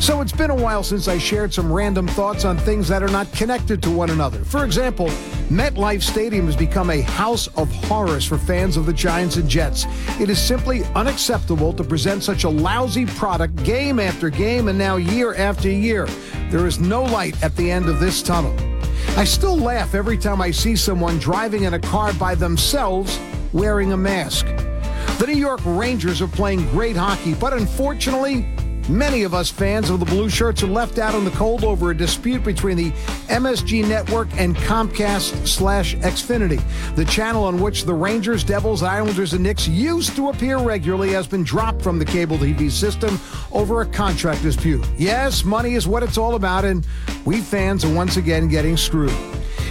So it's been a while since I shared some random thoughts on things that are not connected to one another. For example, MetLife Stadium has become a house of horrors for fans of the Giants and Jets. It is simply unacceptable to present such a lousy product game after game and now year after year. There is no light at the end of this tunnel. I still laugh every time I see someone driving in a car by themselves wearing a mask. The New York Rangers are playing great hockey, but unfortunately, many of us fans of the blue shirts are left out in the cold over a dispute between the MSG Network and Comcast/Xfinity. The channel on which the Rangers, Devils, Islanders, and Knicks used to appear regularly has been dropped from the cable TV system over a contract dispute. Yes, money is what it's all about, and we fans are once again getting screwed.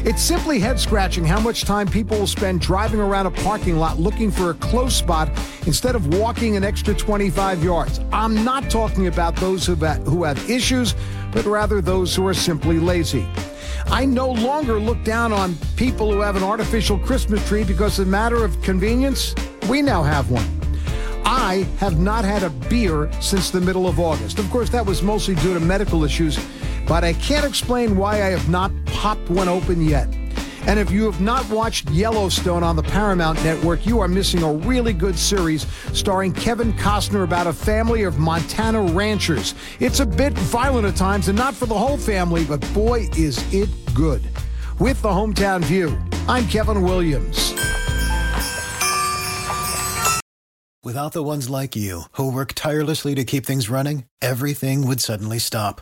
It's simply head-scratching how much time people will spend driving around a parking lot looking for a close spot instead of walking an extra 25 yards. I'm not talking about those who have issues, but rather those who are simply lazy. I no longer look down on people who have an artificial Christmas tree because, as a matter of convenience, we now have one. I have not had a beer since the middle of August. Of course, that was mostly due to medical issues, but I can't explain why I have not popped one open yet. And if you have not watched Yellowstone on the Paramount Network, you are missing a really good series starring Kevin Costner about a family of Montana ranchers. It's a bit violent at times and not for the whole family, but boy, is it good. With the Hometown View, I'm Kevin Williams. Without the ones like you who work tirelessly to keep things running, everything would suddenly stop.